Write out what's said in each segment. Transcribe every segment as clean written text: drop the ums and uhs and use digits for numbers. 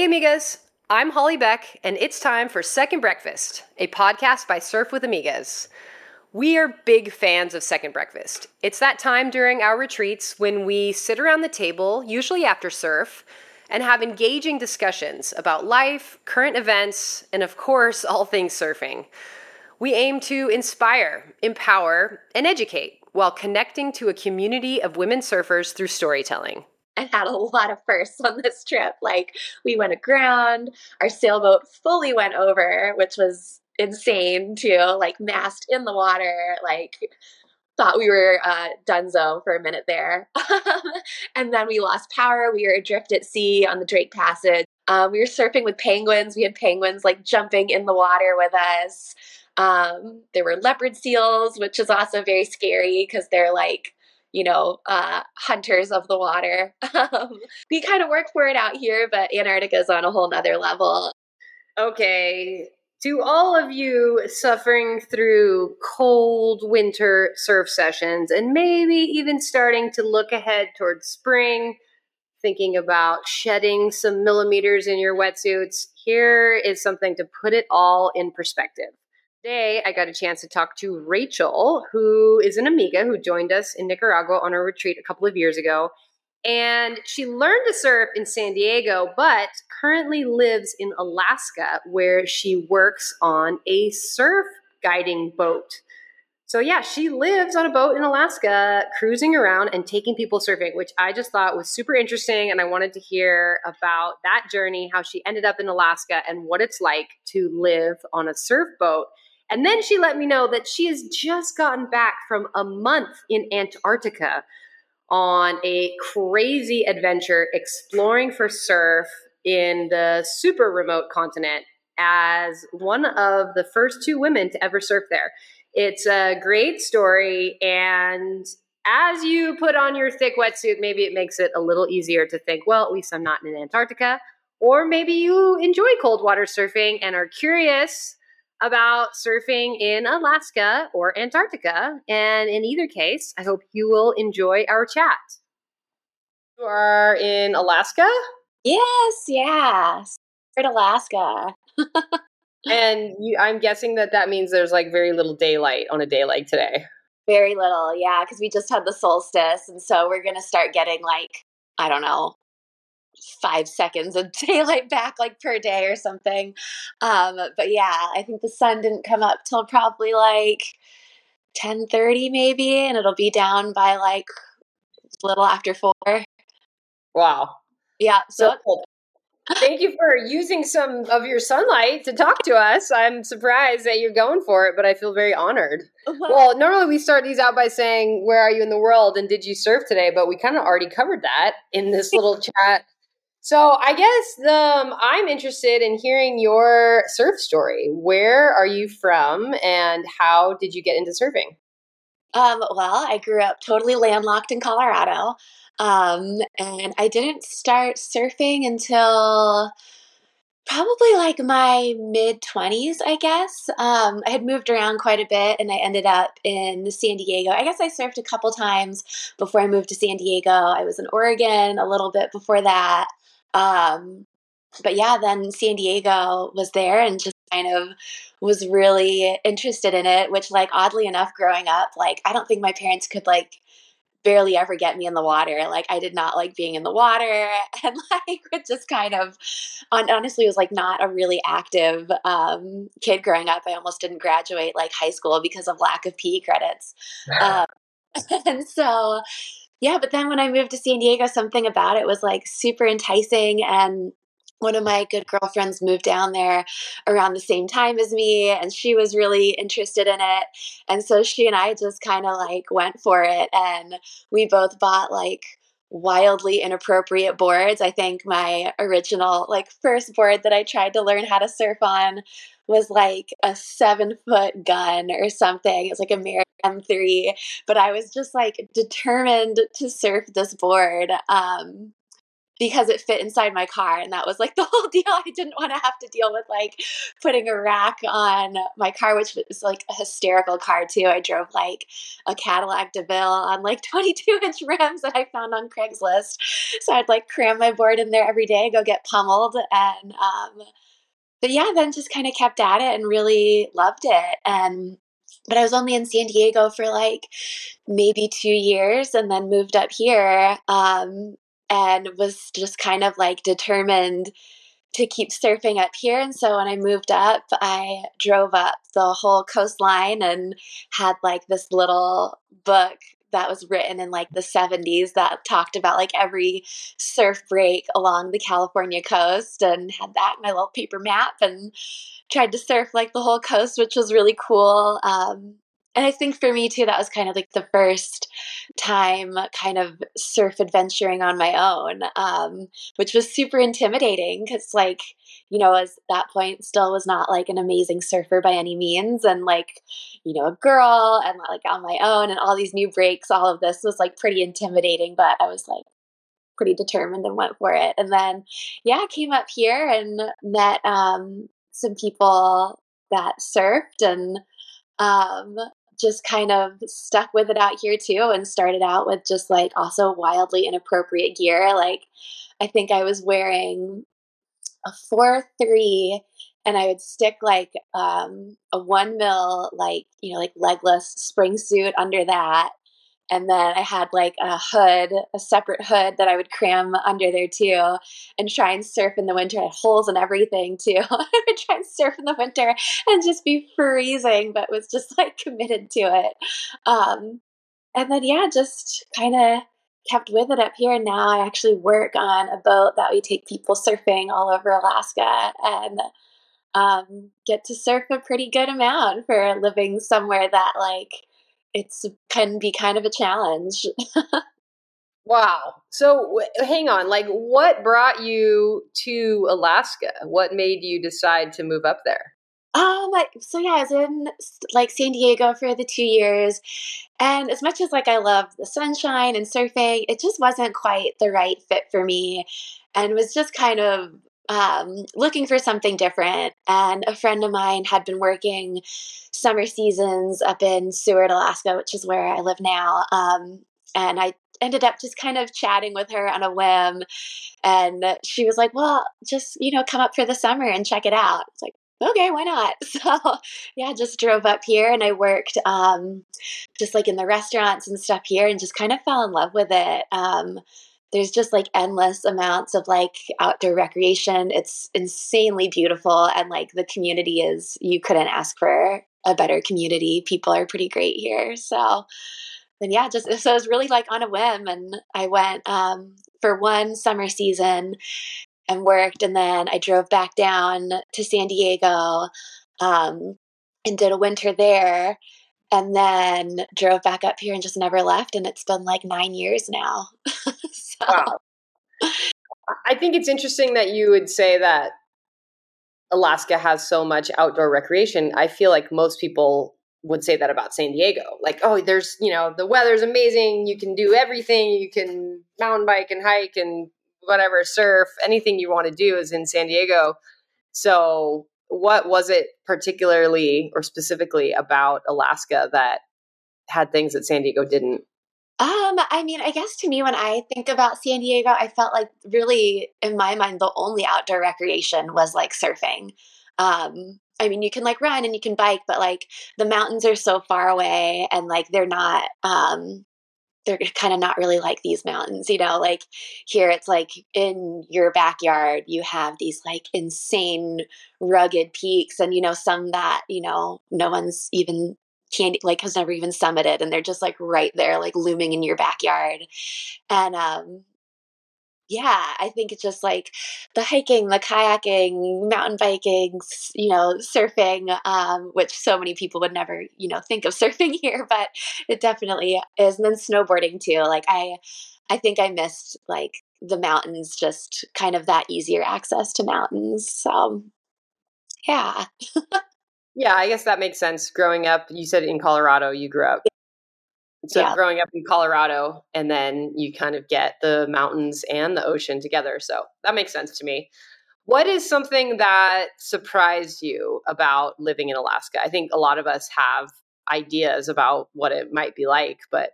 Hey Amigas, I'm Holly Beck, and it's time for Second Breakfast, a podcast by Surf with Amigas. We are big fans of Second Breakfast. It's that time during our retreats when we sit around the table, usually after surf, and have engaging discussions about life, current events, and of course, all things surfing. We aim to inspire, empower, and educate while connecting to a community of women surfers through storytelling. I had a lot of firsts on this trip. Like, we went aground, our sailboat fully went over, which was insane too, like mast in the water, like thought we were donezo for a minute there. And then we lost power. We were adrift at sea on the Drake Passage. We were surfing with penguins. We had penguins like jumping in the water with us. There were leopard seals, which is also very scary because they're like, you know, hunters of the water. We kind of work for it out here, but Antarctica's on a whole nother level. Okay. To all of you suffering through cold winter surf sessions and maybe even starting to look ahead towards spring, thinking about shedding some millimeters in your wetsuits, here is something to put it all in perspective. Today, I got a chance to talk to Rachel, who is an Amiga who joined us in Nicaragua on a retreat a couple of years ago. And she learned to surf in San Diego, but currently lives in Alaska, where she works on a surf guiding boat. So yeah, she lives on a boat in Alaska, cruising around and taking people surfing, which I just thought was super interesting. And I wanted to hear about that journey, how she ended up in Alaska, and what it's like to live on a surf boat. And then she let me know that she has just gotten back from a month in Antarctica on a crazy adventure exploring for surf in the super remote continent as one of the first two women to ever surf there. It's a great story, and as you put on your thick wetsuit, maybe it makes it a little easier to think, well, at least I'm not in Antarctica. Or maybe you enjoy cold water surfing and are curious about surfing in Alaska or Antarctica. And in either case, I hope you will enjoy our chat. You are in Alaska? Yes. We're in Alaska. And I'm guessing that means there's like very little daylight on a day like today. Very little, yeah, because we just had the solstice. And so we're going to start getting like, I don't know, 5 seconds of daylight back like per day or something. But yeah, I think the sun didn't come up till probably like 10:30 maybe, and it'll be down by like a little after 4. Wow. Yeah. So cool. Thank you for using some of your sunlight to talk to us. I'm surprised that you're going for it, but I feel very honored. Well, normally we start these out by saying, where are you in the world and did you surf today? But we kind of already covered that in this little chat. So I guess I'm interested in hearing your surf story. Where are you from and how did you get into surfing? Well, I grew up totally landlocked in Colorado. And I didn't start surfing until probably like my mid-20s, I guess. I had moved around quite a bit, and I ended up in San Diego. I guess I surfed a couple times before I moved to San Diego. I was in Oregon a little bit before that. But yeah, then San Diego was there and just kind of was really interested in it, which like oddly enough growing up, like I don't think my parents could like barely ever get me in the water. Like I did not like being in the water, and like it just kind of honestly was like not a really active kid growing up. I almost didn't graduate like high school because of lack of PE credits. And so yeah, but then when I moved to San Diego, something about it was like super enticing, and one of my good girlfriends moved down there around the same time as me, and she was really interested in it. And so she and I just kind of like went for it, and we both bought like wildly inappropriate boards. I think my original like first board that I tried to learn how to surf on was like a 7-foot gun or something. It was like a Miracle M3, but I was just like determined to surf this board. because it fit inside my car. And that was like the whole deal. I didn't want to have to deal with like putting a rack on my car, which was like a hysterical car too. I drove like a Cadillac DeVille on like 22-inch rims that I found on Craigslist. So I'd like cram my board in there every day, go get pummeled. And, but yeah, then just kind of kept at it and really loved it. And, but I was only in San Diego for like maybe 2 years and then moved up here. And was just kind of like determined to keep surfing up here. And so when I moved up, I drove up the whole coastline and had like this little book that was written in like the 70s that talked about like every surf break along the California coast, and had that in my little paper map and tried to surf like the whole coast, which was really cool. And I think for me too, that was kind of like the first time kind of surf adventuring on my own, which was super intimidating because like, you know, at that point still was not like an amazing surfer by any means. And like, you know, a girl and like on my own and all these new breaks, all of this was like pretty intimidating, but I was like pretty determined and went for it. And then, yeah, I came up here and met some people that surfed and just kind of stuck with it out here too, and started out with just like also wildly inappropriate gear. Like I think I was wearing a 4-3 and I would stick like a 1 mil, like, you know, like legless spring suit under that. And then I had like a hood, a separate hood that I would cram under there too, and try and surf in the winter. I had holes and everything too. I would try and surf in the winter and just be freezing, but was just like committed to it. And then, yeah, just kind of kept with it up here. And now I actually work on a boat that we take people surfing all over Alaska, and get to surf a pretty good amount for living somewhere that like, it's can be kind of a challenge. Wow. So hang on, like what brought you to Alaska? What made you decide to move up there? So yeah, I was in like San Diego for the 2 years, and as much as like I love the sunshine and surfing, it just wasn't quite the right fit for me, and was just kind of looking for something different. And a friend of mine had been working summer seasons up in Seward, Alaska, which is where I live now. And I ended up just kind of chatting with her on a whim. And she was like, well, just, you know, come up for the summer and check it out. It's like, okay, why not? So yeah, just drove up here and I worked just like in the restaurants and stuff here, and just kind of fell in love with it. There's just like endless amounts of like outdoor recreation. It's insanely beautiful. And like the community is, you couldn't ask for a better community. People are pretty great here. So then, yeah, just, so it was really like on a whim. And I went for one summer season and worked. And then I drove back down to San Diego and did a winter there. And then drove back up here and just never left. And it's been like 9 years now. So. Wow. I think it's interesting that you would say that Alaska has so much outdoor recreation. I feel like most people would say that about San Diego. Like, oh, there's, you know, the weather's amazing. You can do everything. You can mountain bike and hike and whatever, surf. Anything you want to do is in San Diego. So what was it particularly or specifically about Alaska that had things that San Diego didn't? I mean, I guess to me, when I think about San Diego, I felt like really in my mind, the only outdoor recreation was like surfing. I mean, you can like run and you can bike, but like the mountains are so far away, and like, they're not, they're kind of not really like these mountains, you know, like here it's like in your backyard, you have these like insane rugged peaks, and, you know, some that, you know, no one's even has never even summited, and they're just like right there, like looming in your backyard. And, yeah, I think it's just like the hiking, the kayaking, mountain biking, you know, surfing, which so many people would never, you know, think of surfing here, but it definitely is. And then snowboarding too. Like I think I missed like the mountains, just kind of that easier access to mountains. So yeah. Yeah, I guess that makes sense. Growing up, you said in Colorado, you grew up. So growing up in Colorado, and then you kind of get the mountains and the ocean together. So that makes sense to me. What is something that surprised you about living in Alaska? I think a lot of us have ideas about what it might be like, but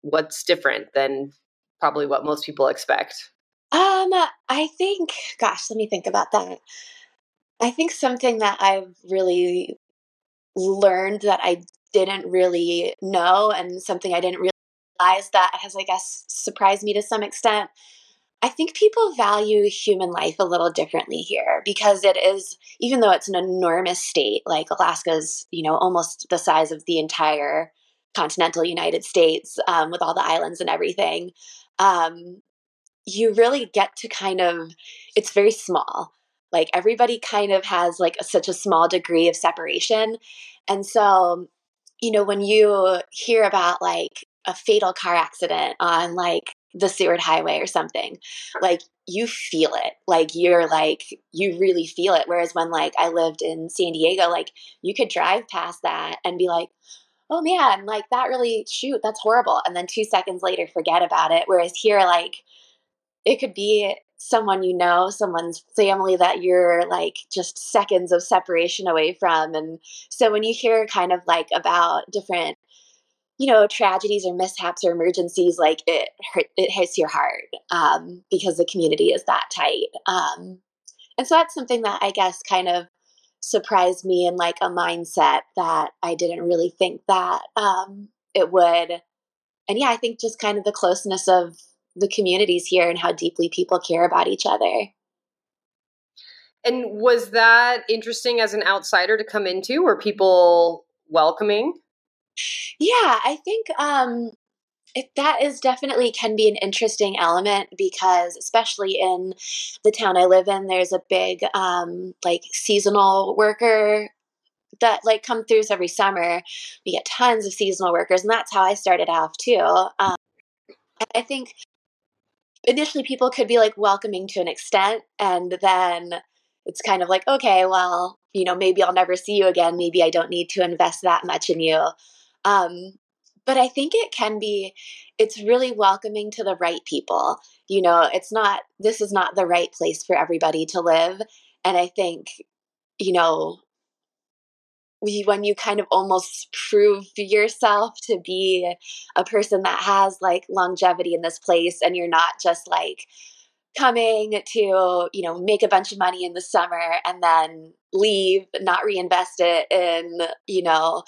what's different than probably what most people expect? I think, let me think about that. I think something that I've really learned that I didn't really know, and something I didn't realize that has, I guess, surprised me to some extent. I think people value human life a little differently here, because it is, even though it's an enormous state, like Alaska's, you know, almost the size of the entire continental United States, with all the islands and everything. You really get to kind of, it's very small. Like everybody kind of has like such a small degree of separation. And so, you know, when you hear about like a fatal car accident on like the Seward Highway or something, like you feel it, like you're like, you really feel it. Whereas when like I lived in San Diego, like you could drive past that and be like, oh man, like that really, shoot, that's horrible. And then 2 seconds later, forget about it. Whereas here, like it could be someone you know, someone's family that you're like just seconds of separation away from. And so when you hear kind of like about different, you know, tragedies or mishaps or emergencies, like it hits your heart, because the community is that tight. And so that's something that I guess kind of surprised me, in like a mindset that I didn't really think that it would. And yeah, I think just kind of the closeness of the communities here and how deeply people care about each other. And was that interesting as an outsider to come into? Were people welcoming? Yeah, I think that is definitely can be an interesting element, because especially in the town I live in, there's a big like seasonal worker that like come through every summer. We get tons of seasonal workers, and that's how I started off too. I think initially people could be like welcoming to an extent, and then it's kind of like, okay, well, you know, maybe I'll never see you again. Maybe I don't need to invest that much in you. But I think it can be, it's really welcoming to the right people. You know, it's not, this is not the right place for everybody to live. And I think, you know, when you kind of almost prove yourself to be a person that has like longevity in this place, and you're not just like coming to, you know, make a bunch of money in the summer and then leave, not reinvest it in, you know,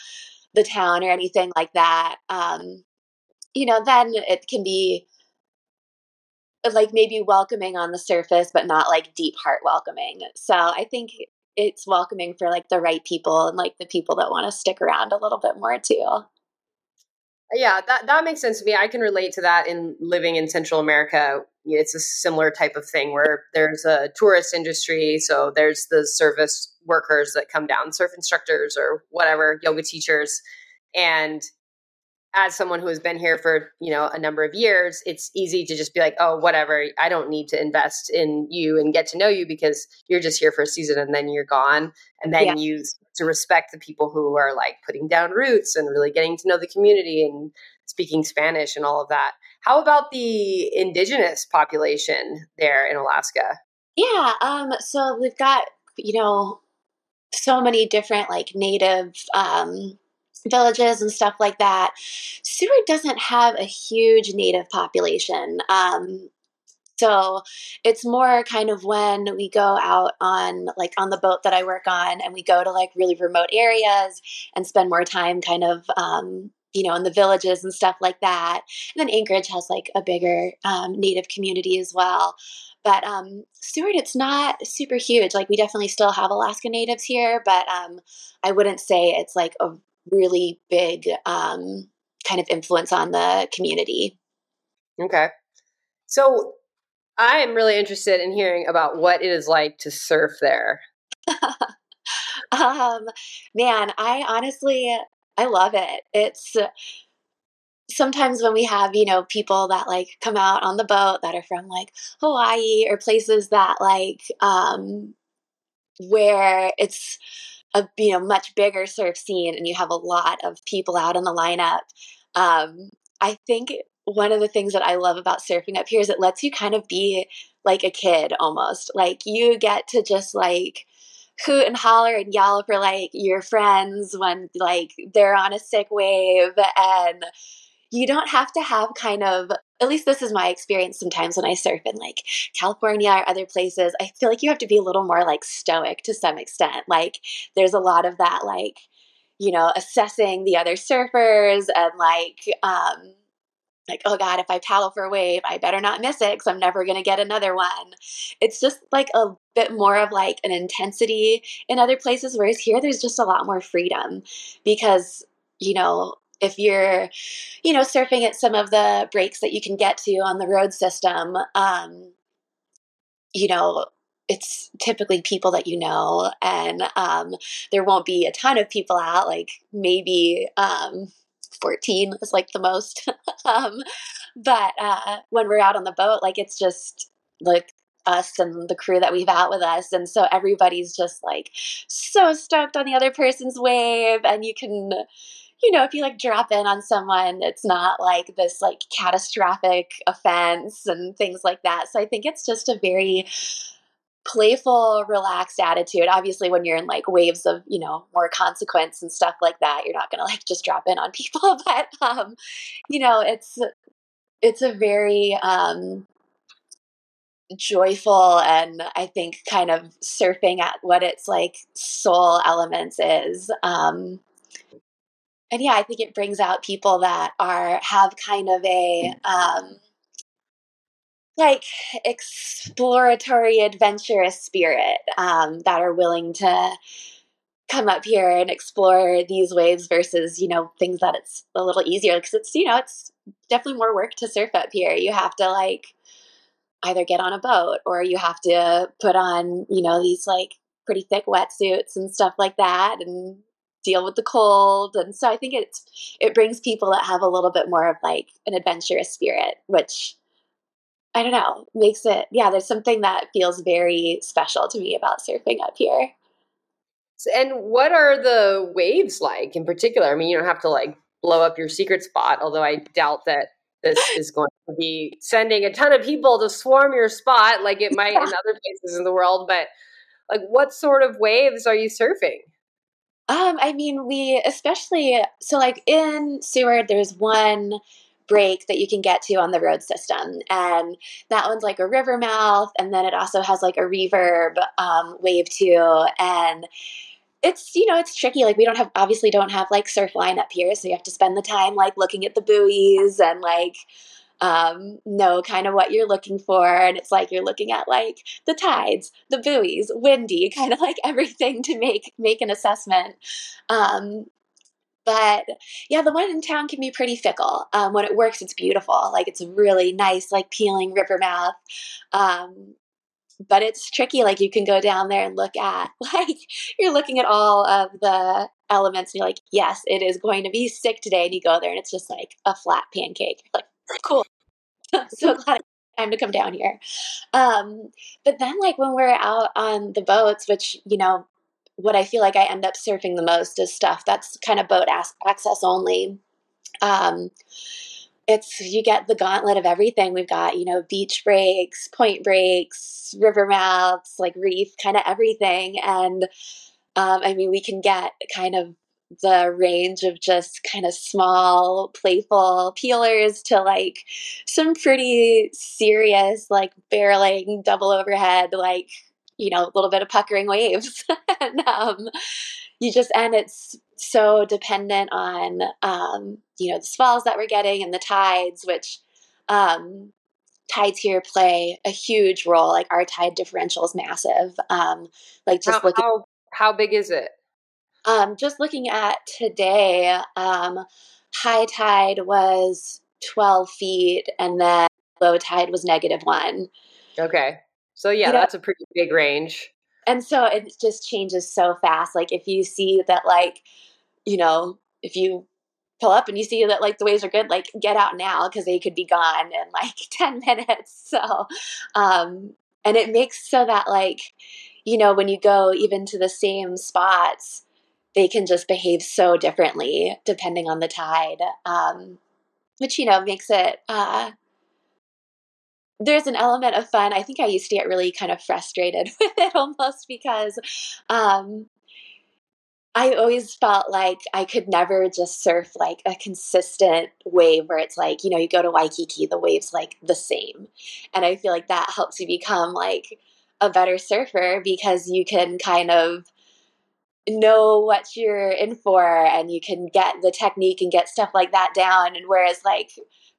the town or anything like that. You know, then it can be like maybe welcoming on the surface, but not like deep heart welcoming. So I think it's welcoming for like the right people, and like the people that want to stick around a little bit more too. Yeah, that makes sense to me. I can relate to that in living in Central America. It's a similar type of thing where there's a tourist industry. So there's the service workers that come down, surf instructors or whatever, yoga teachers. And as someone who has been here for, you know, a number of years, it's easy to just be like, oh, whatever, I don't need to invest in you and get to know you, because you're just here for a season and then you're gone. And then you to respect the people who are like putting down roots and really getting to know the community and speaking Spanish and all of that. How about the indigenous population there in Alaska? Yeah. So we've got, you know, so many different like native, villages and stuff like that. Seward doesn't have a huge native population. So it's more kind of when we go out on like on the boat that I work on, and we go to like really remote areas and spend more time kind of, you know, in the villages and stuff like that. And then Anchorage has like a bigger native community as well. But Seward, it's not super huge. Like we definitely still have Alaska natives here, but I wouldn't say it's like a really big kind of influence on the community. Okay. So I am really interested in hearing about what it is like to surf there. Man, I love it. It's sometimes when we have, you know, people that like come out on the boat that are from like Hawaii or places that like where it's a, you know, much bigger surf scene, and you have a lot of people out in the lineup. I think one of the things that I love about surfing up here is it lets you kind of be like a kid almost. Like you get to just like hoot and holler and yell for like your friends when like they're on a sick wave, and you don't have to have kind of, at least this is my experience sometimes when I surf in like California or other places, I feel like you have to be a little more like stoic to some extent. Like there's a lot of that like, you know, assessing the other surfers and like, oh God, if I paddle for a wave, I better not miss it because I'm never going to get another one. It's just like a bit more of like an intensity in other places, whereas here there's just a lot more freedom because, you know, if you're, you know, surfing at some of the breaks that you can get to on the road system, you know, it's typically people that you know, and there won't be a ton of people out, like maybe 14 is like the most. But when we're out on the boat, like it's just like us and the crew that we've out with us. And so everybody's just like so stoked on the other person's wave, and you can, you know, if you like drop in on someone, it's not like this like catastrophic offense and things like that. So I think it's just a very playful, relaxed attitude. Obviously, when you're in like waves of, you know, more consequence and stuff like that, you're not going to like just drop in on people. But, you know, it's a very joyful and I think kind of surfing at what its like soul elements is. And yeah, I think it brings out people that have kind of a like exploratory, adventurous spirit that are willing to come up here and explore these waves versus, you know, things that it's a little easier because it's, you know, it's definitely more work to surf up here. You have to like either get on a boat or you have to put on, you know, these like pretty thick wetsuits and stuff like that and deal with the cold. And so I think it brings people that have a little bit more of like an adventurous spirit, which I don't know, makes it, yeah, there's something that feels very special to me about surfing up here. And what are the waves like in particular? I mean, you don't have to like blow up your secret spot, although I doubt that this is going to be sending a ton of people to swarm your spot like it might in other places in the world. But like, what sort of waves are you surfing? I mean, so like in Seward, there's one break that you can get to on the road system, and that one's like a river mouth, and then it also has like a reverb wave too, and it's, you know, it's tricky. Like we don't have like surf line up here, so you have to spend the time like looking at the buoys and like know kind of what you're looking for, and it's like you're looking at like the tides, the buoys, windy, kind of like everything to make an assessment. But yeah, the one in town can be pretty fickle. When it works, it's beautiful. Like it's a really nice, like peeling river mouth. But it's tricky. Like you can go down there and look at, like you're looking at all of the elements and you're like, yes, it is going to be sick today. And you go there and it's just like a flat pancake. You're like, cool. So glad I had time to come down here. But then like when we're out on the boats, which, you know, what I feel like I end up surfing the most is stuff that's kind of boat access only. You get the gauntlet of everything. We've got, you know, beach breaks, point breaks, river mouths, like reef, kind of everything. And, I mean, we can get kind of the range of just kind of small, playful peelers to like some pretty serious, like barreling, double overhead, like, you know, a little bit of puckering waves. And and it's so dependent on, you know, the swells that we're getting and the tides, which tides here play a huge role. Like our tide differential is massive. Like just how big is it? Just looking at today, high tide was 12 feet and then low tide was -1. Okay. So yeah, you know, that's a pretty big range. And so it just changes so fast. Like if you see that, like, you know, if you pull up and you see that like the waves are good, like get out now because they could be gone in like 10 minutes. So, and it makes so that like, you know, when you go even to the same spots, they can just behave so differently depending on the tide. which, you know, makes it, there's an element of fun. I think I used to get really kind of frustrated with it almost because, I always felt like I could never just surf like a consistent wave where it's like, you know, you go to Waikiki, the wave's like the same. And I feel like that helps you become like a better surfer because you can kind of know what you're in for and you can get the technique and get stuff like that down. And whereas like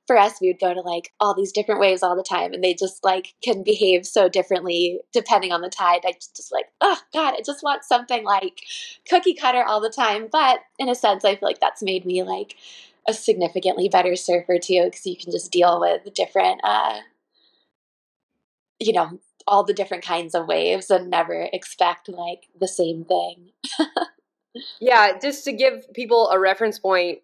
for us, we would go to like all these different waves all the time and they just like can behave so differently depending on the tide. I just like, oh God, I just want something like cookie cutter all the time. But in a sense, I feel like that's made me like a significantly better surfer too, because you can just deal with different, you know, all the different kinds of waves and never expect like the same thing. Yeah. Just to give people a reference point,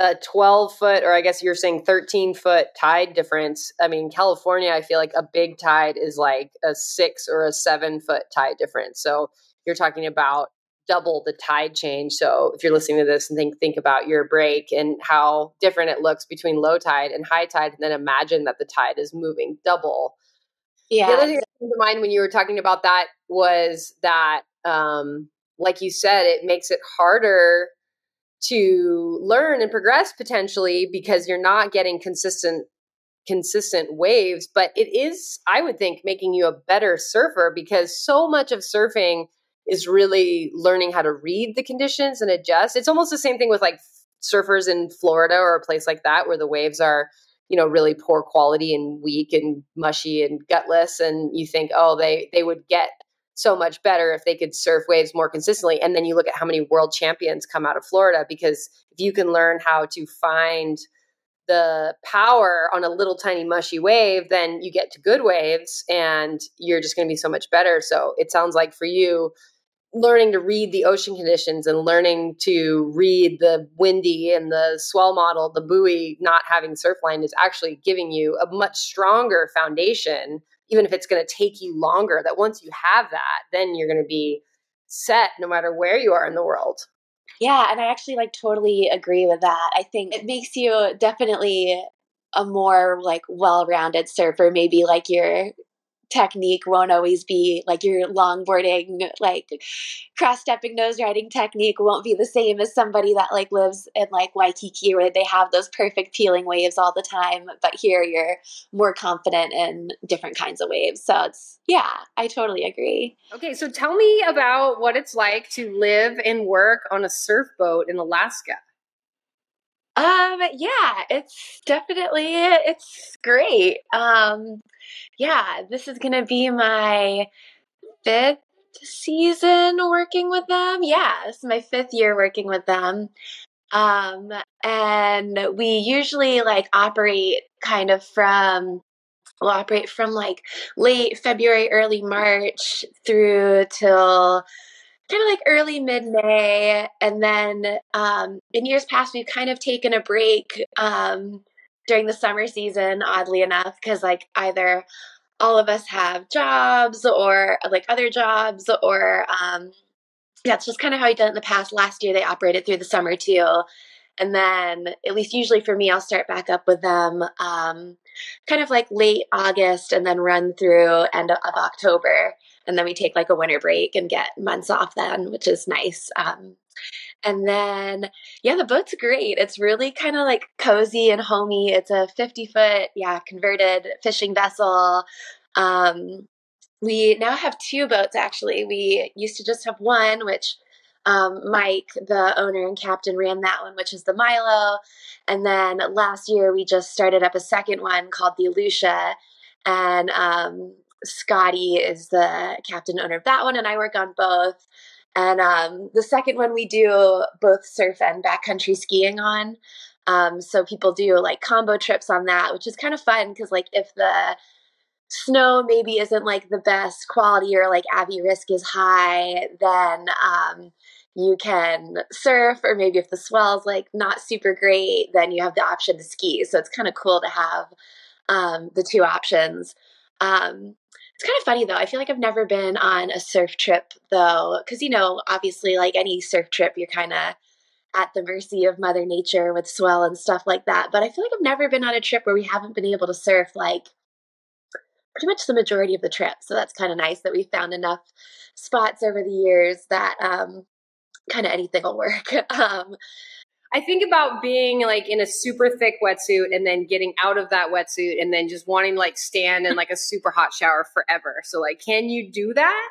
a 12-foot, or I guess you're saying 13-foot tide difference. I mean, California, I feel like a big tide is like a 6 or a 7-foot tide difference. So you're talking about double the tide change. So if you're listening to this and think about your break and how different it looks between low tide and high tide, and then imagine that the tide is moving double. Yeah. The other thing that came to mind when you were talking about that was that, like you said, it makes it harder to learn and progress potentially because you're not getting consistent waves, but it is, I would think, making you a better surfer because so much of surfing is really learning how to read the conditions and adjust. It's almost the same thing with like surfers in Florida or a place like that where the waves are, you know, really poor quality and weak and mushy and gutless. And you think, oh, they would get so much better if they could surf waves more consistently. And then you look at how many world champions come out of Florida, because if you can learn how to find the power on a little tiny mushy wave, then you get to good waves and you're just going to be so much better. So it sounds like for you, learning to read the ocean conditions and learning to read the windy and the swell model, the buoy, not having surf line is actually giving you a much stronger foundation, even if it's going to take you longer, that once you have that, then you're going to be set no matter where you are in the world. Yeah. And I actually like totally agree with that. I think it makes you definitely a more like well-rounded surfer. Maybe like your technique won't always be like your longboarding, like cross-stepping nose riding technique won't be the same as somebody that like lives in like Waikiki where they have those perfect peeling waves all the time. But here you're more confident in different kinds of waves. So it's, yeah, I totally agree. Okay. So tell me about what it's like to live and work on a surf boat in Alaska. Yeah, it's definitely, it's great. Yeah, this is going to be my 5th season working with them. Yeah, it's my 5th year working with them. And we usually like operate from like late February, early March through till kind of like early mid-May. And then, in years past, we've kind of taken a break, during the summer season, oddly enough, because like either all of us have jobs or like other jobs or, yeah, it's just kind of how we've done it in the past. Last year, they operated through the summer too. And then at least usually for me, I'll start back up with them, kind of like late August and then run through end of October. And then we take like a winter break and get months off then, which is nice. And then, yeah, the boat's great. It's really kind of like cozy and homey. It's a 50-foot, yeah, converted fishing vessel. We now have 2 boats, actually. We used to just have one, which Mike, the owner and captain, ran that one, which is the Milo. And then last year we just started up a second one called the Lucia. And Scotty is the captain owner of that one, and I work on both. And the second one we do both surf and backcountry skiing on. So people do like combo trips on that, which is kind of fun because like if the snow maybe isn't like the best quality or like avi risk is high, then you can surf, or maybe if the swell's like not super great, then you have the option to ski. So it's kind of cool to have the 2 options. It's kind of funny though. I feel like I've never been on a surf trip though. Cause you know, obviously like any surf trip, you're kind of at the mercy of Mother Nature with swell and stuff like that. But I feel like I've never been on a trip where we haven't been able to surf like pretty much the majority of the trip. So that's kind of nice that we found enough spots over the years that kind of anything will work. I think about being like in a super thick wetsuit and then getting out of that wetsuit and then just wanting to like stand in like a super hot shower forever. So like, can you do that?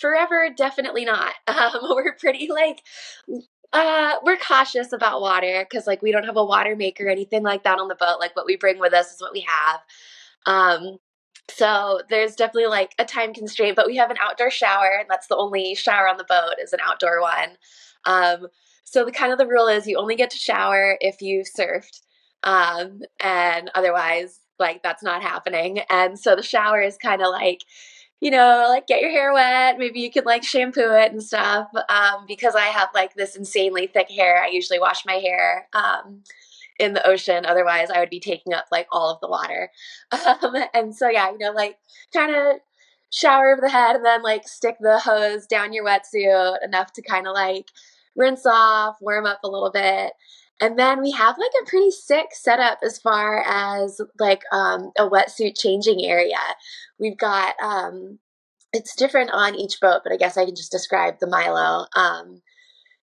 Forever, definitely not. We're pretty like, we're cautious about water because like we don't have a water maker or anything like that on the boat. Like what we bring with us is what we have. So there's definitely like a time constraint, but we have an outdoor shower and that's the only shower on the boat is an outdoor one. So the kind of the rule is you only get to shower if you've surfed, and otherwise like that's not happening. And so the shower is kind of like, you know, like get your hair wet. Maybe you could like shampoo it and stuff. Because I have like this insanely thick hair, I usually wash my hair, in the ocean. Otherwise I would be taking up like all of the water. And so, yeah, you know, like kind of shower over the head and then like stick the hose down your wetsuit enough to kind of like rinse off, warm up a little bit. And then we have like a pretty sick setup as far as like a wetsuit changing area. We've got, it's different on each boat, but I guess I can just describe the Milo.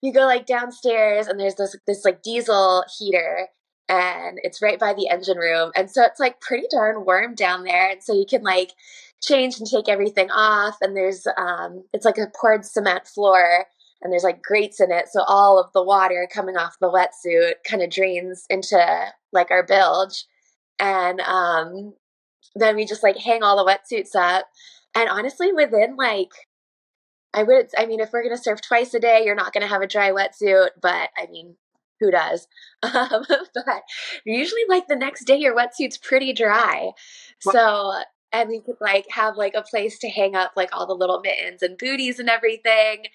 You go like downstairs and there's this like diesel heater and it's right by the engine room. And so it's like pretty darn warm down there. And so you can like change and take everything off. And there's, it's like a poured cement floor. And there's like grates in it. So all of the water coming off the wetsuit kind of drains into like our bilge. And then we just like hang all the wetsuits up. And honestly, within like, I mean, if we're going to surf twice a day, you're not going to have a dry wetsuit. But I mean, who does? But usually like the next day, your wetsuit's pretty dry. Wow. So, and we could like have like a place to hang up like all the little mittens and booties and everything.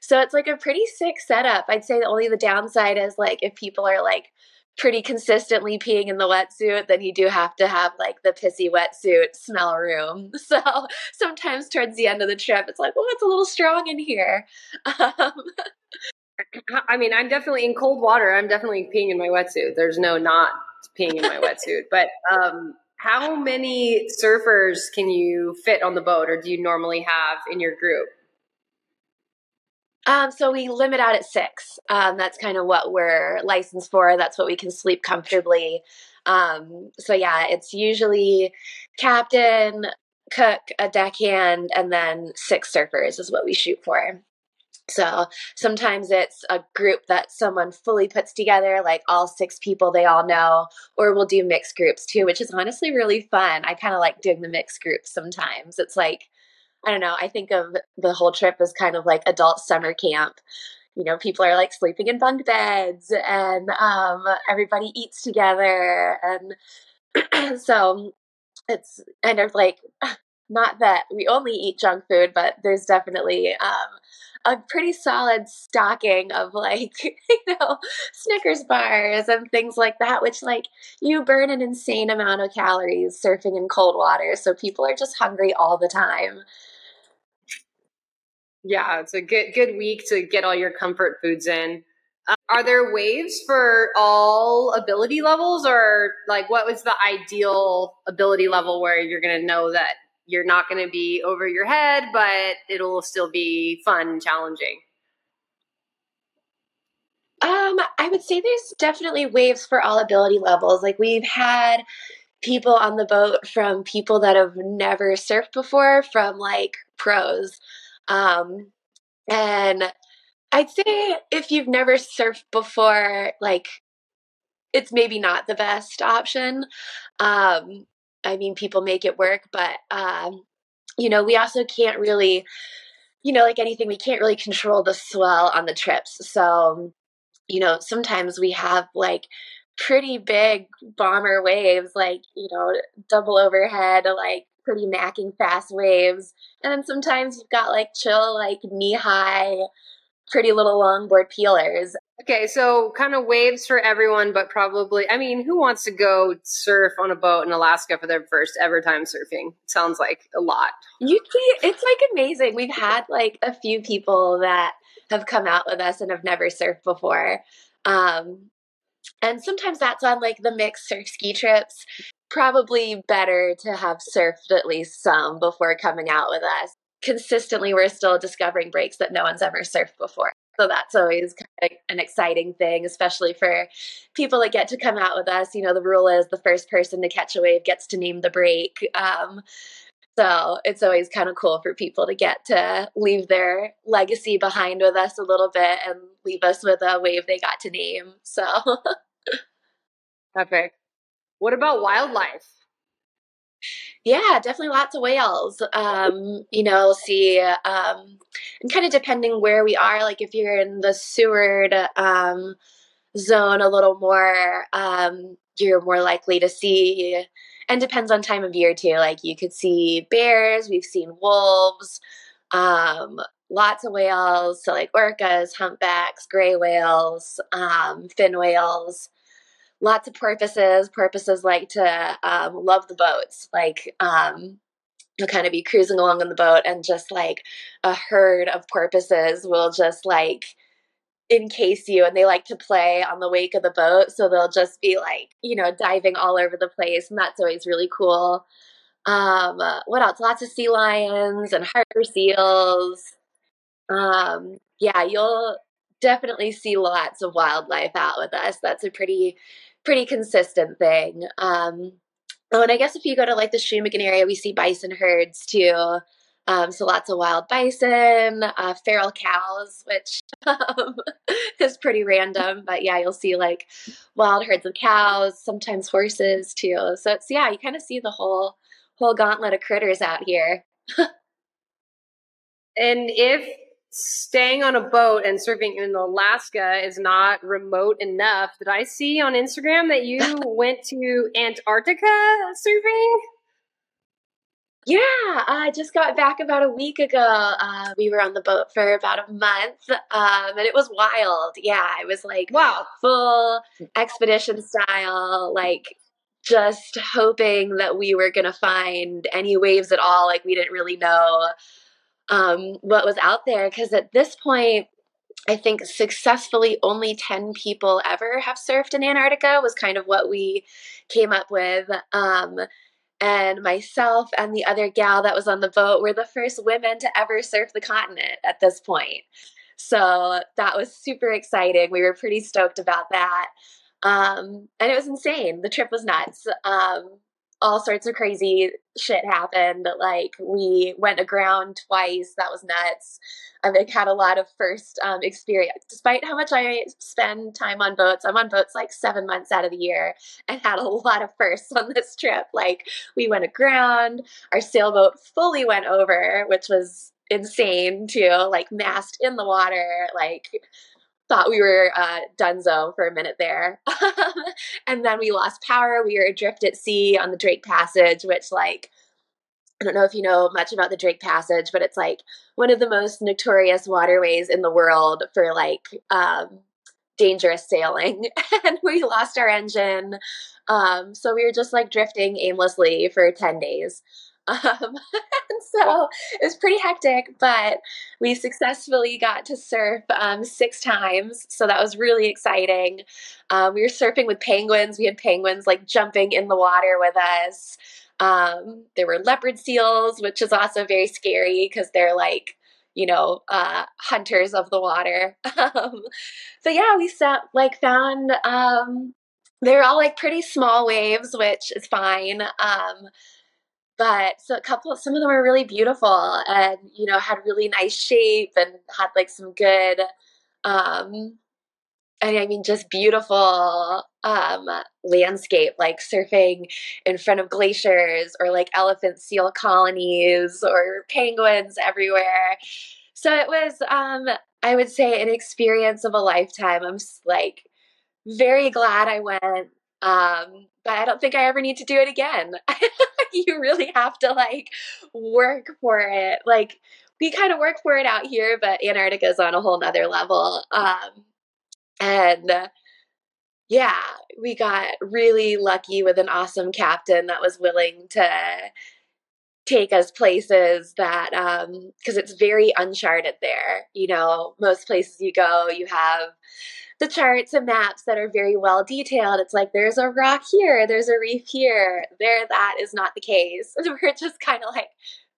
So it's like a pretty sick setup. I'd say only the downside is like if people are like pretty consistently peeing in the wetsuit, then you do have to have like the pissy wetsuit smell room. So sometimes towards the end of the trip, it's like, well, it's a little strong in here. I mean, I'm definitely in cold water. I'm definitely peeing in my wetsuit. There's no not peeing in my wetsuit, but, how many surfers can you fit on the boat or do you normally have in your group? So we limit out at 6. That's kind of what we're licensed for. That's what we can sleep comfortably. So yeah, it's usually captain, cook, a deckhand, and then 6 surfers is what we shoot for. So sometimes it's a group that someone fully puts together, like all 6 people they all know, or we'll do mixed groups too, which is honestly really fun. I kind of like doing the mixed groups sometimes. It's like, I don't know, I think of the whole trip as kind of like adult summer camp. You know, people are like sleeping in bunk beds and everybody eats together. And so it's kind of like, not that we only eat junk food, but there's definitely a pretty solid stocking of like, you know, Snickers bars and things like that, which like you burn an insane amount of calories surfing in cold water. So people are just hungry all the time. Yeah. It's a good week to get all your comfort foods in. Are there waves for all ability levels or like, what was the ideal ability level where you're going to know that you're not going to be over your head, but it'll still be fun and challenging? I would say there's definitely waves for all ability levels. Like we've had people on the boat from people that have never surfed before, from like pros. And I'd say if you've never surfed before, like it's maybe not the best option. I mean, people make it work, but, you know, we also can't really, you know, like anything, we can't really control the swell on the trips. So, you know, sometimes we have like pretty big bomber waves, like, you know, double overhead, like pretty macking fast waves. And then sometimes you've got like chill, like knee high, pretty little longboard peelers. Okay, so kind of waves for everyone, but probably, I mean, who wants to go surf on a boat in Alaska for their first ever time surfing? Sounds like a lot. It's like amazing. We've had like a few people that have come out with us and have never surfed before. And sometimes that's on like the mixed surf ski trips. Probably better to have surfed at least some before coming out with us. Consistently, we're still discovering breaks that no one's ever surfed before. So that's always kind of an exciting thing, especially for people that get to come out with us. You know, the rule is the first person to catch a wave gets to name the break. So it's always kind of cool for people to get to leave their legacy behind with us a little bit and leave us with a wave they got to name. So epic. What about wildlife? Yeah, definitely lots of whales. You know, see, and kind of depending where we are, like if you're in the Seward zone a little more, you're more likely to see, and depends on time of year too. Like you could see bears, we've seen wolves, lots of whales. So like orcas, humpbacks, gray whales, fin whales. Lots of porpoises. Porpoises like to love the boats. Like they'll kind of be cruising along in the boat, and just like a herd of porpoises will just like encase you, and they like to play on the wake of the boat. So they'll just be like, you know, diving all over the place, and that's always really cool. What else? Lots of sea lions and harbor seals. Yeah, you'll definitely see lots of wildlife out with us. That's a pretty consistent thing. Oh, and I guess if you go to like the Shumagin area, we see bison herds too. So lots of wild bison, feral cows, which is pretty random. But yeah, you'll see like wild herds of cows, sometimes horses too. So it's, yeah, you kind of see the whole gauntlet of critters out here. And if staying on a boat and surfing in Alaska is not remote enough, did I see on Instagram that you went to Antarctica surfing? Yeah, I just got back about a week ago. We were on the boat for about a month, and it was wild. Yeah, it was like, wow, full expedition style, like just hoping that we were going to find any waves at all. Like we didn't really know what was out there, because at this point, I think successfully only 10 people ever have surfed in Antarctica was kind of what we came up with. And myself and the other gal that was on the boat were the first women to ever surf the continent at this point. So that was super exciting. We were pretty stoked about that. And it was insane. The trip was nuts. All sorts of crazy shit happened. Like we went aground twice. That was nuts. I've had a lot of first experience. Despite how much I spend time on boats, I'm on boats like 7 months out of the year, and had a lot of firsts on this trip. Like we went aground. Our sailboat fully went over, which was insane too. Like mast in the water. Like thought we were donezo for a minute there. And then we lost power. We were adrift at sea on the Drake Passage, which, like, I don't know if you know much about the Drake Passage, but it's like one of the most notorious waterways in the world for like dangerous sailing. And we lost our engine. So we were just like drifting aimlessly for 10 days. And so it was pretty hectic, but we successfully got to surf 6 times. So that was really exciting. We were surfing with penguins. We had penguins like jumping in the water with us. There were leopard seals, which is also very scary because they're like, you know, hunters of the water. So yeah, we found, they're all like pretty small waves, which is fine. But so some of them were really beautiful and, you know, had really nice shape and had like some good, just beautiful landscape, like surfing in front of glaciers or like elephant seal colonies or penguins everywhere. So it was, I would say, an experience of a lifetime. I'm like very glad I went. But I don't think I ever need to do it again. You really have to like work for it. Like we kind of work for it out here, but Antarctica is on a whole nother level. Yeah, we got really lucky with an awesome captain that was willing to take us places that, because it's very uncharted there. You know, most places you go, you have the charts and maps that are very well detailed. It's like, there's a rock here, there's a reef here. There, that is not the case. We're just kind of like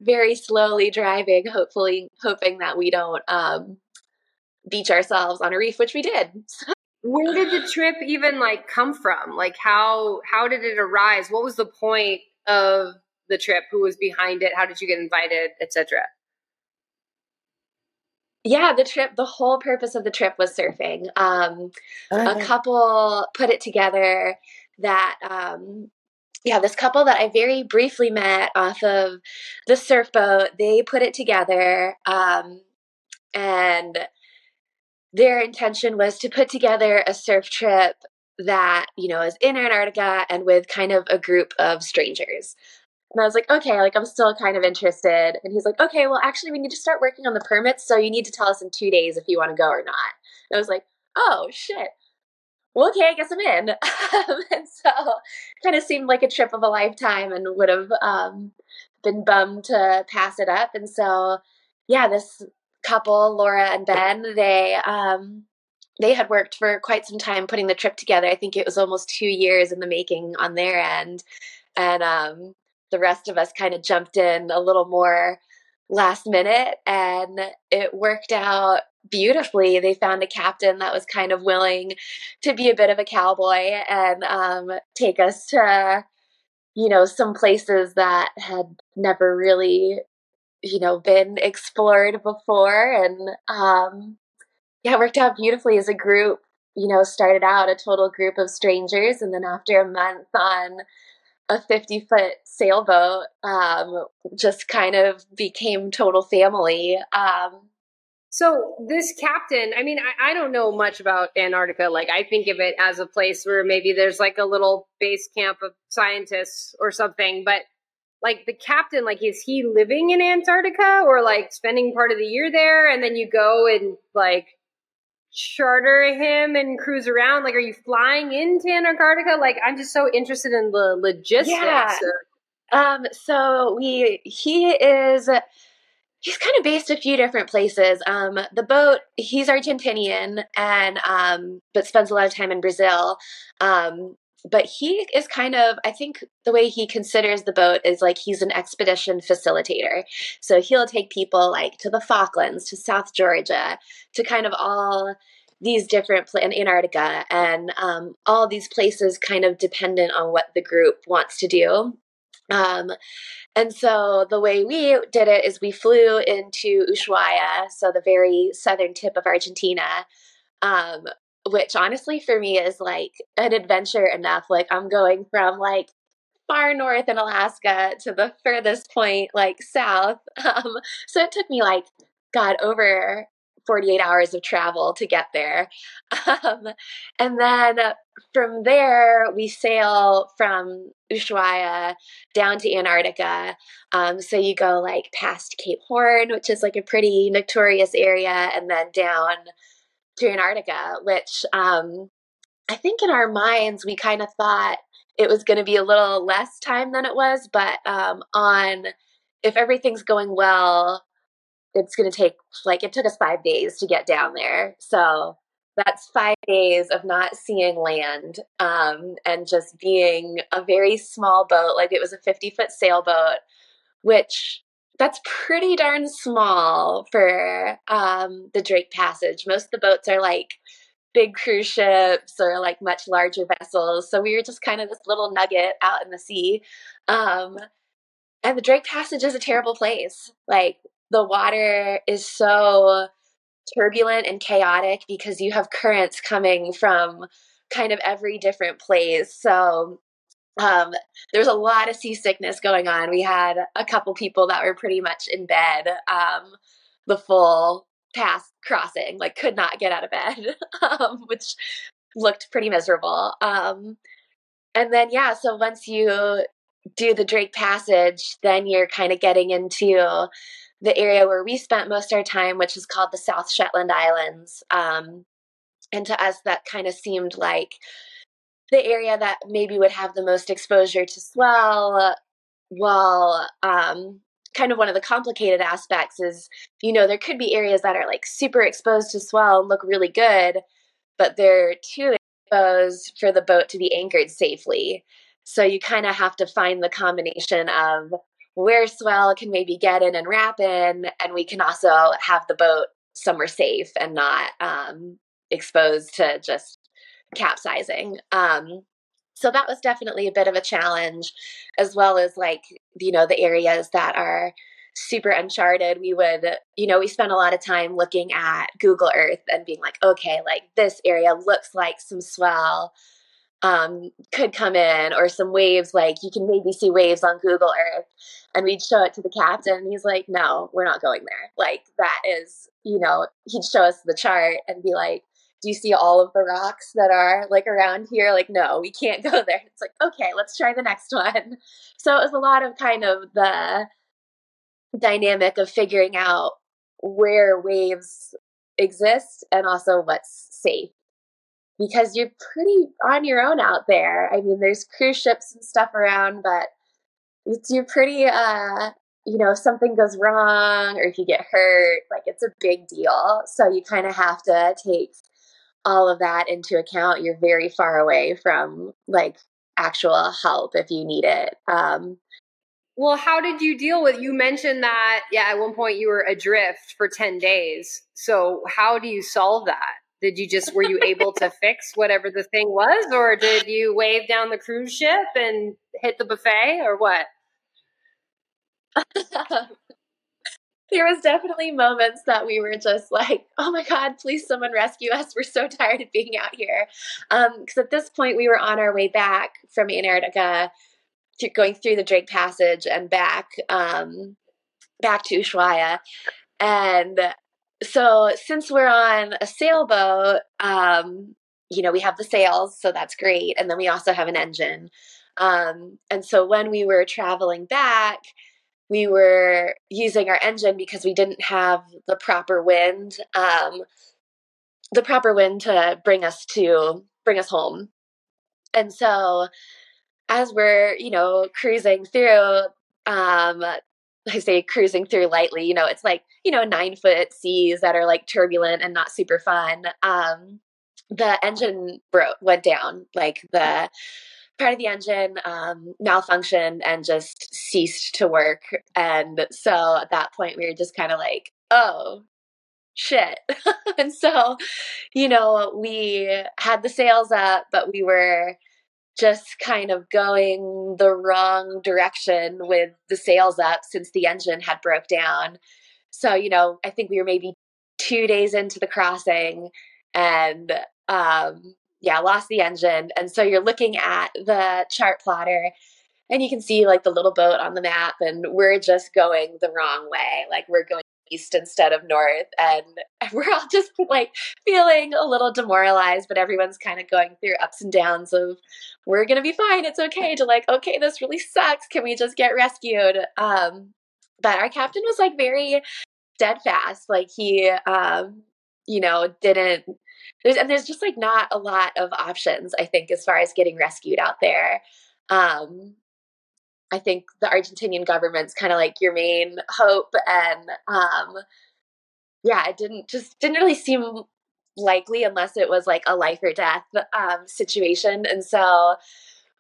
very slowly driving, hoping that we don't beach ourselves on a reef, which we did. Where did the trip even like come from? Like how did it arise? What was the point of the trip? Who was behind it? How did you get invited, etc.? Yeah, the whole purpose of the trip was surfing. A couple put it together that, this couple that I very briefly met off of the surf boat, they put it together. And their intention was to put together a surf trip that, you know, is in Antarctica and with kind of a group of strangers. And I was like, okay, like I'm still kind of interested. And he's like, okay, well, actually, we need to start working on the permits. So you need to tell us in 2 days if you want to go or not. And I was like, oh, shit. Well, okay, I guess I'm in. And so kind of seemed like a trip of a lifetime and would have been bummed to pass it up. And so, yeah, this couple, Laura and Ben, they had worked for quite some time putting the trip together. I think it was almost 2 years in the making on their end. And the rest of us kind of jumped in a little more last minute, and it worked out beautifully. They found a captain that was kind of willing to be a bit of a cowboy and take us to, you know, some places that had never really, you know, been explored before. And it worked out beautifully as a group, you know, started out a total group of strangers. And then after a month on a 50-foot sailboat, just kind of became total family. So this captain, I mean, I don't know much about Antarctica. Like I think of it as a place where maybe there's like a little base camp of scientists or something, but like the captain, like, is he living in Antarctica or like spending part of the year there? And then you go and like charter him and cruise around? Like, are you flying into Antarctica? Like, I'm just so interested in the logistics. Yeah. He's kind of based a few different places. The boat, he's Argentinian and but spends a lot of time in Brazil. But he is kind of, I think the way he considers the boat is like he's an expedition facilitator. So he'll take people like to the Falklands, to South Georgia, to kind of all these different in Antarctica, and all these places kind of dependent on what the group wants to do. And so the way we did it is we flew into Ushuaia, so the very southern tip of Argentina, which honestly for me is like an adventure enough. Like I'm going from like far north in Alaska to the furthest point, like south. So it took me like, God, over 48 hours of travel to get there. And then from there, we sail from Ushuaia down to Antarctica. So you go like past Cape Horn, which is like a pretty notorious area, and then down to Antarctica, which I think in our minds, we kind of thought it was going to be a little less time than it was, but if everything's going well, it's going to take, like, it took us 5 days to get down there. So that's 5 days of not seeing land and just being a very small boat. Like it was a 50-foot sailboat, which that's pretty darn small for the Drake Passage. Most of the boats are like big cruise ships or like much larger vessels. So we were just kind of this little nugget out in the sea. And the Drake Passage is a terrible place. Like the water is so turbulent and chaotic because you have currents coming from kind of every different place. So there's a lot of seasickness going on. We had a couple people that were pretty much in bed the full pass crossing, like could not get out of bed, which looked pretty miserable. And then, yeah, so once you do the Drake Passage, then you're kind of getting into the area where we spent most of our time, which is called the South Shetland Islands. And to us, that kind of seemed like the area that maybe would have the most exposure to swell, Well, kind of one of the complicated aspects is, you know, there could be areas that are like super exposed to swell and look really good, but they're too exposed for the boat to be anchored safely. So you kind of have to find the combination of where swell can maybe get in and wrap in, and we can also have the boat somewhere safe and not exposed to just capsizing. So that was definitely a bit of a challenge, as well as like, you know, the areas that are super uncharted. We would, you know, we spent a lot of time looking at Google Earth and being like, okay, like this area looks like some swell could come in, or some waves, like you can maybe see waves on Google Earth. And we'd show it to the captain and he's like, no, we're not going there. Like that is, you know, he'd show us the chart and be like, do you see all of the rocks that are like around here? Like, no, we can't go there. It's like, okay, let's try the next one. So it was a lot of kind of the dynamic of figuring out where waves exist and also what's safe, because you're pretty on your own out there. I mean, there's cruise ships and stuff around, but you're pretty, you know, if something goes wrong or if you get hurt, like it's a big deal. So you kind of have to take all of that into account. You're very far away from like actual help if you need it. Well, how did you deal with, you mentioned that, yeah, at one point you were adrift for 10 days. So how do you solve that? Did you just, were you able to fix whatever the thing was, or did you wave down the cruise ship and hit the buffet or what? There was definitely moments that we were just like, oh my God, please someone rescue us. We're so tired of being out here. Because at this point we were on our way back from Antarctica, going through the Drake Passage and back, back to Ushuaia. And so since we're on a sailboat, you know, we have the sails, so that's great. And then we also have an engine. And so when we were traveling back, we were using our engine because we didn't have the proper wind to bring us home. And so as we're, you know, cruising through, I say cruising through lightly, you know, it's like, you know, 9-foot seas that are like turbulent and not super fun. The engine went down, like the part of the engine malfunctioned and just ceased to work. And so at that point we were just kind of like, oh shit. And so, you know, we had the sails up, but we were just kind of going the wrong direction with the sails up since the engine had broke down. So, you know, I think we were maybe 2 days into the crossing and, yeah, lost the engine. And so you're looking at the chart plotter and you can see like the little boat on the map, and we're just going the wrong way. Like we're going east instead of north, and we're all just like feeling a little demoralized, but everyone's kind of going through ups and downs of we're going to be fine. It's okay, to like, okay, this really sucks. Can we just get rescued? But our captain was like very steadfast. Like he, you know, didn't, there's just like not a lot of options, I think, as far as getting rescued out there. I think the Argentinian government's kind of like your main hope. And yeah, it didn't really seem likely unless it was like a life or death situation. And so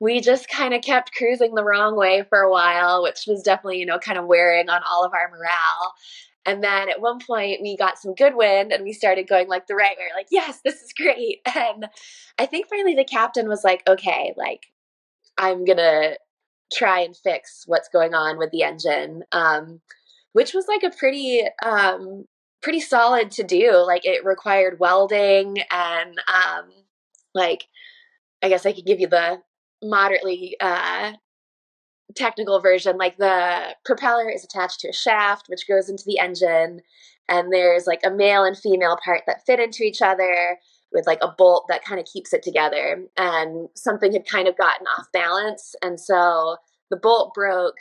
we just kind of kept cruising the wrong way for a while, which was definitely, you know, kind of wearing on all of our morale. And then at one point we got some good wind and we started going like the right way. We're like, yes, this is great. And I think finally the captain was like, okay, like I'm going to try and fix what's going on with the engine, which was like a pretty solid to do. Like it required welding and like, I guess I could give you the moderately technical version. Like the propeller is attached to a shaft which goes into the engine, and there's like a male and female part that fit into each other with like a bolt that kind of keeps it together, and something had kind of gotten off balance. And so the bolt broke,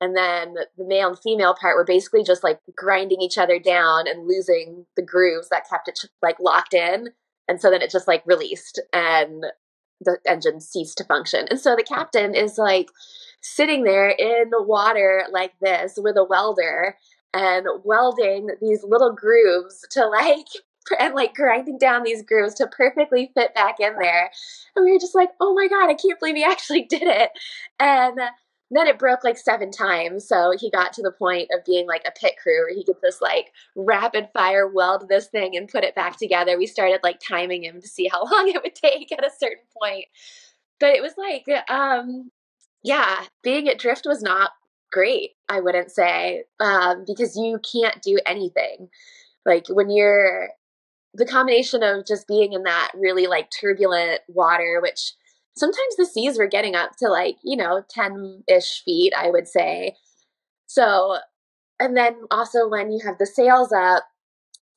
and then the male and female part were basically just like grinding each other down and losing the grooves that kept it like locked in. And so then it just like released and the engine ceased to function. And so the captain is like sitting there in the water like this with a welder and welding these little grooves to like grinding down these grooves to perfectly fit back in there. And we were just like, oh my God, I can't believe he actually did it. And then it broke like 7 times. So he got to the point of being like a pit crew where he could just like rapid fire weld this thing and put it back together. We started like timing him to see how long it would take at a certain point. But it was like, yeah, being at drift was not great, I wouldn't say, because you can't do anything. Like when you're, the combination of just being in that really like turbulent water, which sometimes the seas were getting up to like, you know, 10-ish feet, I would say. So, and then also when you have the sails up,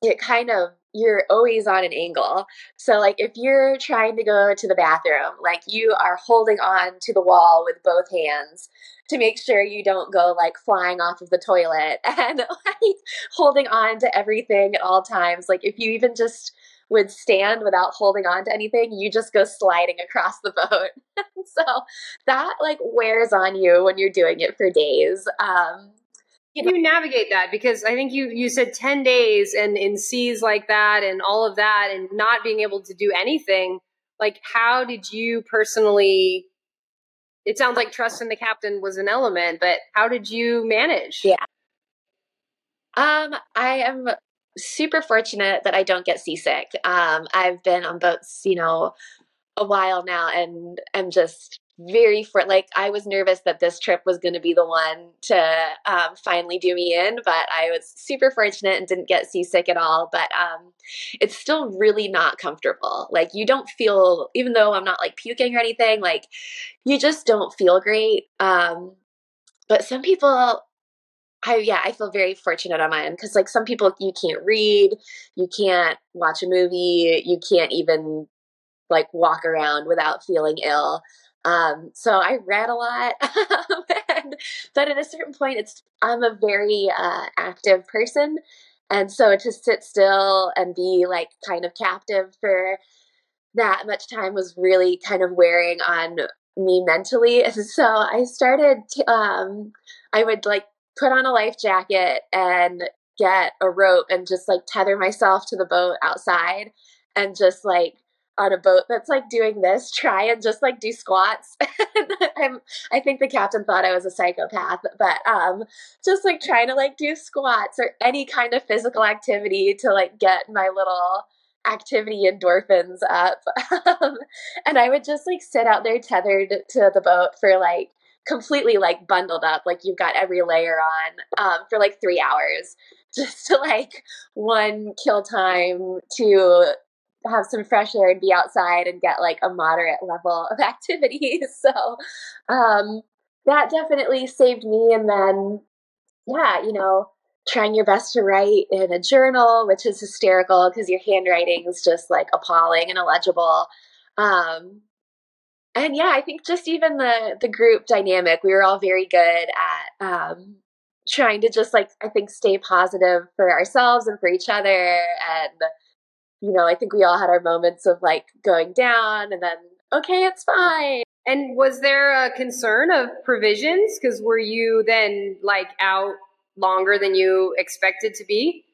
it kind of, you're always on an angle. So like if you're trying to go to the bathroom, like you are holding on to the wall with both hands to make sure you don't go like flying off of the toilet and like holding on to everything at all times. Like if you even just would stand without holding on to anything, you just go sliding across the boat. So that like wears on you when you're doing it for days. How do you navigate that? Because I think you said 10 days and in seas like that and all of that and not being able to do anything, like how did you personally, it sounds like trust in the captain was an element, but how did you manage? Yeah. I am super fortunate that I don't get seasick. I've been on boats, you know, a while now and I'm just very I was nervous that this trip was going to be the one to finally do me in, but I was super fortunate and didn't get seasick at all. But it's still really not comfortable. Like you don't feel, even though I'm not like puking or anything, like you just don't feel great. But some people, I feel very fortunate on my end because like some people you can't read, you can't watch a movie, you can't even like walk around without feeling ill. So I read a lot, and, but at a certain point I'm a very, active person. And so to sit still and be like kind of captive for that much time was really kind of wearing on me mentally. And so I started, I would like put on a life jacket and get a rope and just like tether myself to the boat outside and just like on a boat that's like doing this, try and just like do squats. I think the captain thought I was a psychopath, but just like trying to like do squats or any kind of physical activity to like get my little activity endorphins up. And I would just like sit out there tethered to the boat for like completely like bundled up, like you've got every layer on for like 3 hours just to like 1, kill time, 2, have some fresh air and be outside and get like a moderate level of activity. So that definitely saved me. And then, yeah, you know, trying your best to write in a journal, which is hysterical because your handwriting is just like appalling and illegible. And yeah, I think just even the group dynamic, we were all very good at trying to just like, I think, stay positive for ourselves and for each other. And you know, I think we all had our moments of like going down and then, okay, it's fine. And was there a concern of provisions? Because were you then like out longer than you expected to be?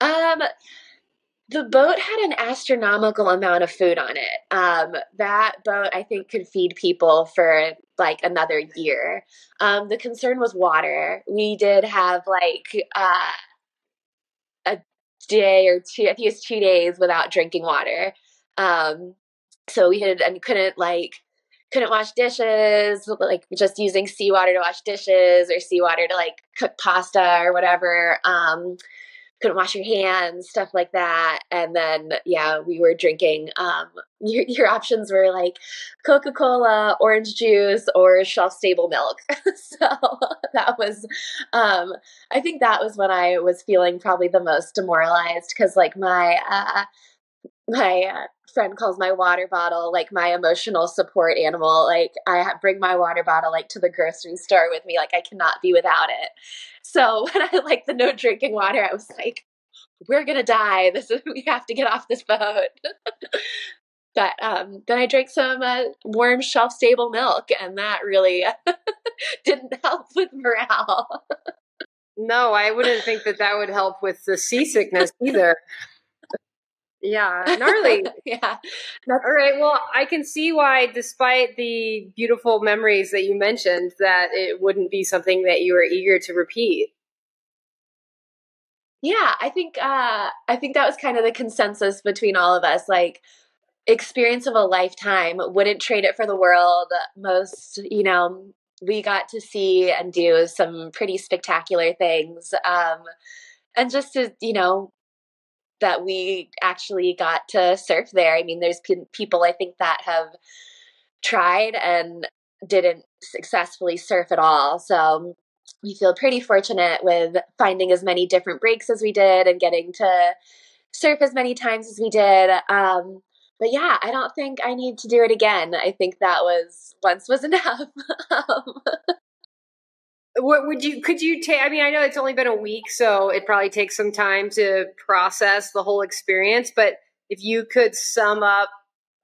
The boat had an astronomical amount of food on it. That boat, I think, could feed people for like another year. The concern was water. We did have like, day or 2, I think it was 2 days without drinking water. So we had, and couldn't wash dishes, like just using seawater to wash dishes or seawater to like cook pasta or whatever. Couldn't wash your hands, stuff like that. And then, yeah, we were drinking, your options were like Coca-Cola, orange juice, or shelf-stable milk. So that was, I think that was when I was feeling probably the most demoralized because like my friend calls my water bottle like my emotional support animal. Like I bring my water bottle like to the grocery store with me. Like I cannot be without it. So when I like the no drinking water, I was like, we're going to die. We have to get off this boat. But then I drank some warm shelf-stable milk and that really didn't help with morale. No, I wouldn't think that that would help with the seasickness either. Yeah, gnarly. Yeah. All right. Well, I can see why, despite the beautiful memories that you mentioned, that it wouldn't be something that you were eager to repeat. Yeah, I think that was kind of the consensus between all of us. Like, experience of a lifetime, wouldn't trade it for the world. Most, you know, we got to see and do some pretty spectacular things, and just to, you know, that we actually got to surf there. I mean, there's people I think that have tried and didn't successfully surf at all. So we feel pretty fortunate with finding as many different breaks as we did and getting to surf as many times as we did. But yeah, I don't think I need to do it again. I think that once was enough. I mean, I know it's only been a week, so it probably takes some time to process the whole experience, but if you could sum up,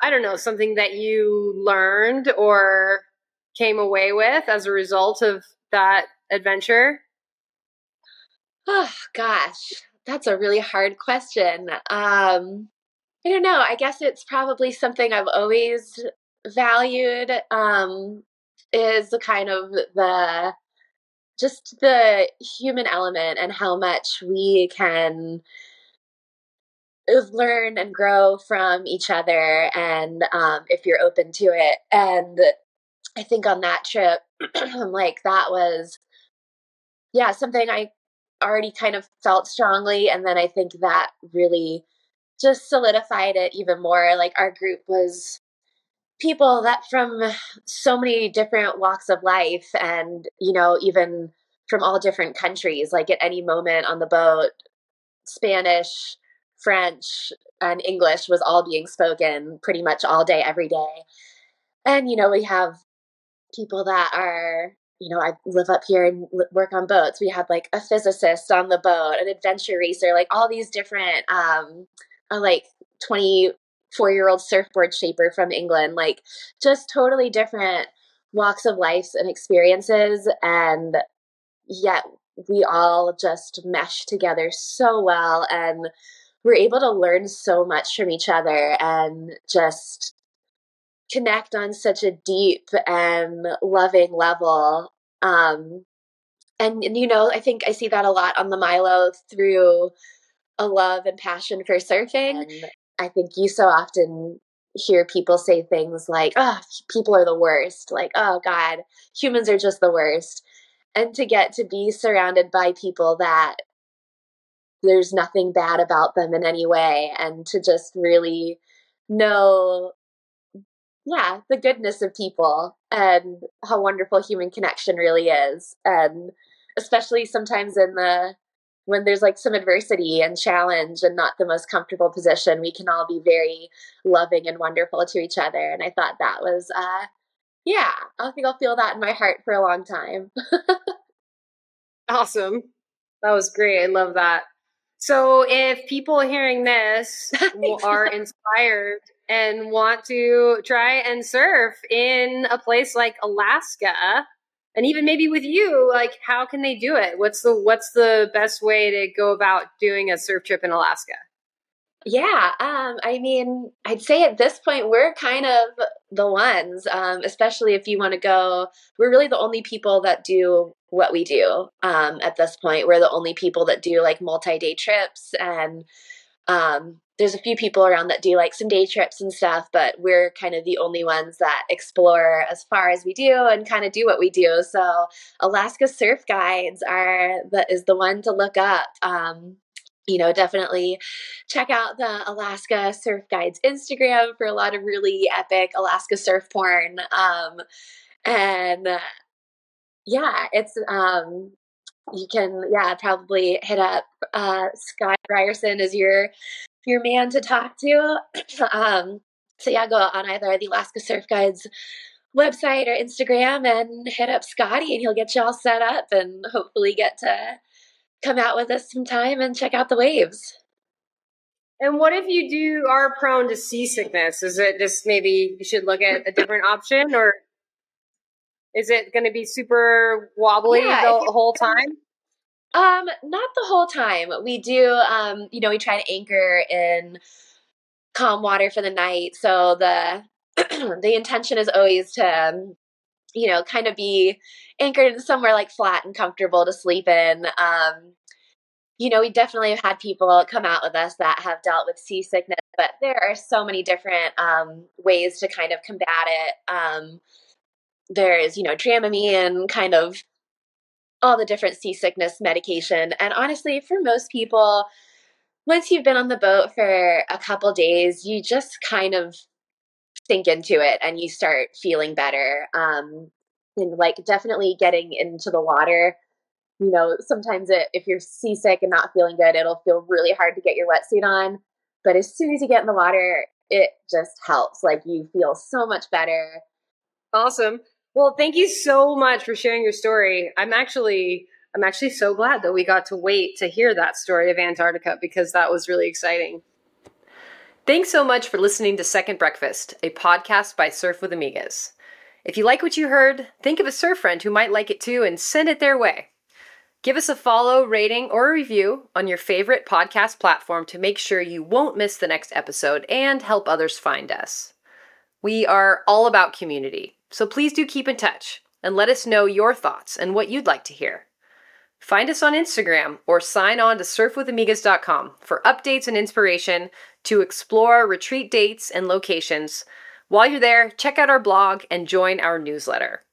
I don't know, something that you learned or came away with as a result of that adventure? Oh gosh, that's a really hard question. I don't know. I guess it's probably something I've always valued, is the kind of just the human element and how much we can learn and grow from each other, and if you're open to it. And I think on that trip, like, that was, yeah, something I already kind of felt strongly, and then I think that really just solidified it even more. Like, our group was people that from so many different walks of life, and, you know, even from all different countries. Like, at any moment on the boat, Spanish, French, and English was all being spoken pretty much all day, every day. And, you know, we have people that are, you know, I live up here and work on boats. We had like a physicist on the boat, an adventure racer, like all these different, like 24-year-old surfboard shaper from England, like just totally different walks of life and experiences. And yet we all just mesh together so well, and we're able to learn so much from each other and just connect on such a deep and loving level. And, you know, I think I see that a lot on the Milo through a love and passion for surfing. And I think you so often hear people say things like, oh, people are the worst. Like, oh God, humans are just the worst. And to get to be surrounded by people that there's nothing bad about them in any way, and to just really know, yeah, the goodness of people and how wonderful human connection really is. And especially sometimes when there's like some adversity and challenge and not the most comfortable position, we can all be very loving and wonderful to each other. And I thought that was, yeah, I think I'll feel that in my heart for a long time. Awesome. That was great. I love that. So if people hearing this are inspired and want to try and surf in a place like Alaska, and even maybe with you, like, how can they do it? What's the best way to go about doing a surf trip in Alaska? Yeah, I mean, I'd say at this point we're kind of the ones, especially if you want to go. We're really the only people that do what we do at this point. We're the only people that do like multi-day trips, and there's a few people around that do like some day trips and stuff, but we're kind of the only ones that explore as far as we do and kind of do what we do. So Alaska Surf Guides is the one to look up. You know, definitely check out the Alaska Surf Guides Instagram for a lot of really epic Alaska surf porn. Yeah, it's, you can, yeah, probably hit up Scott Ryerson as your man to talk to. So yeah, go on either the Alaska Surf Guides website or Instagram and hit up Scotty, and he'll get you all set up and hopefully get to come out with us sometime and check out the waves. And what if you are prone to seasickness? Is it just maybe you should look at a different option, or? Is it going to be super wobbly the whole time? Not the whole time. We do, you know, we try to anchor in calm water for the night. So the the intention is always to, you know, kind of be anchored in somewhere like flat and comfortable to sleep in. You know, we definitely have had people come out with us that have dealt with seasickness, but there are so many different ways to kind of combat it. There's, you know, Dramamine, kind of all the different seasickness medication. And honestly, for most people, once you've been on the boat for a couple days, you just kind of sink into it and you start feeling better. And like definitely getting into the water, you know, sometimes if you're seasick and not feeling good, it'll feel really hard to get your wetsuit on. But as soon as you get in the water, it just helps. Like you feel so much better. Awesome. Well, thank you so much for sharing your story. I'm actually so glad that we got to wait to hear that story of Antarctica, because that was really exciting. Thanks so much for listening to Second Breakfast, a podcast by Surf with Amigas. If you like what you heard, think of a surf friend who might like it too and send it their way. Give us a follow, rating, or a review on your favorite podcast platform to make sure you won't miss the next episode and help others find us. We are all about community, so please do keep in touch and let us know your thoughts and what you'd like to hear. Find us on Instagram or sign on to surfwithamigas.com for updates and inspiration to explore retreat dates and locations. While you're there, check out our blog and join our newsletter.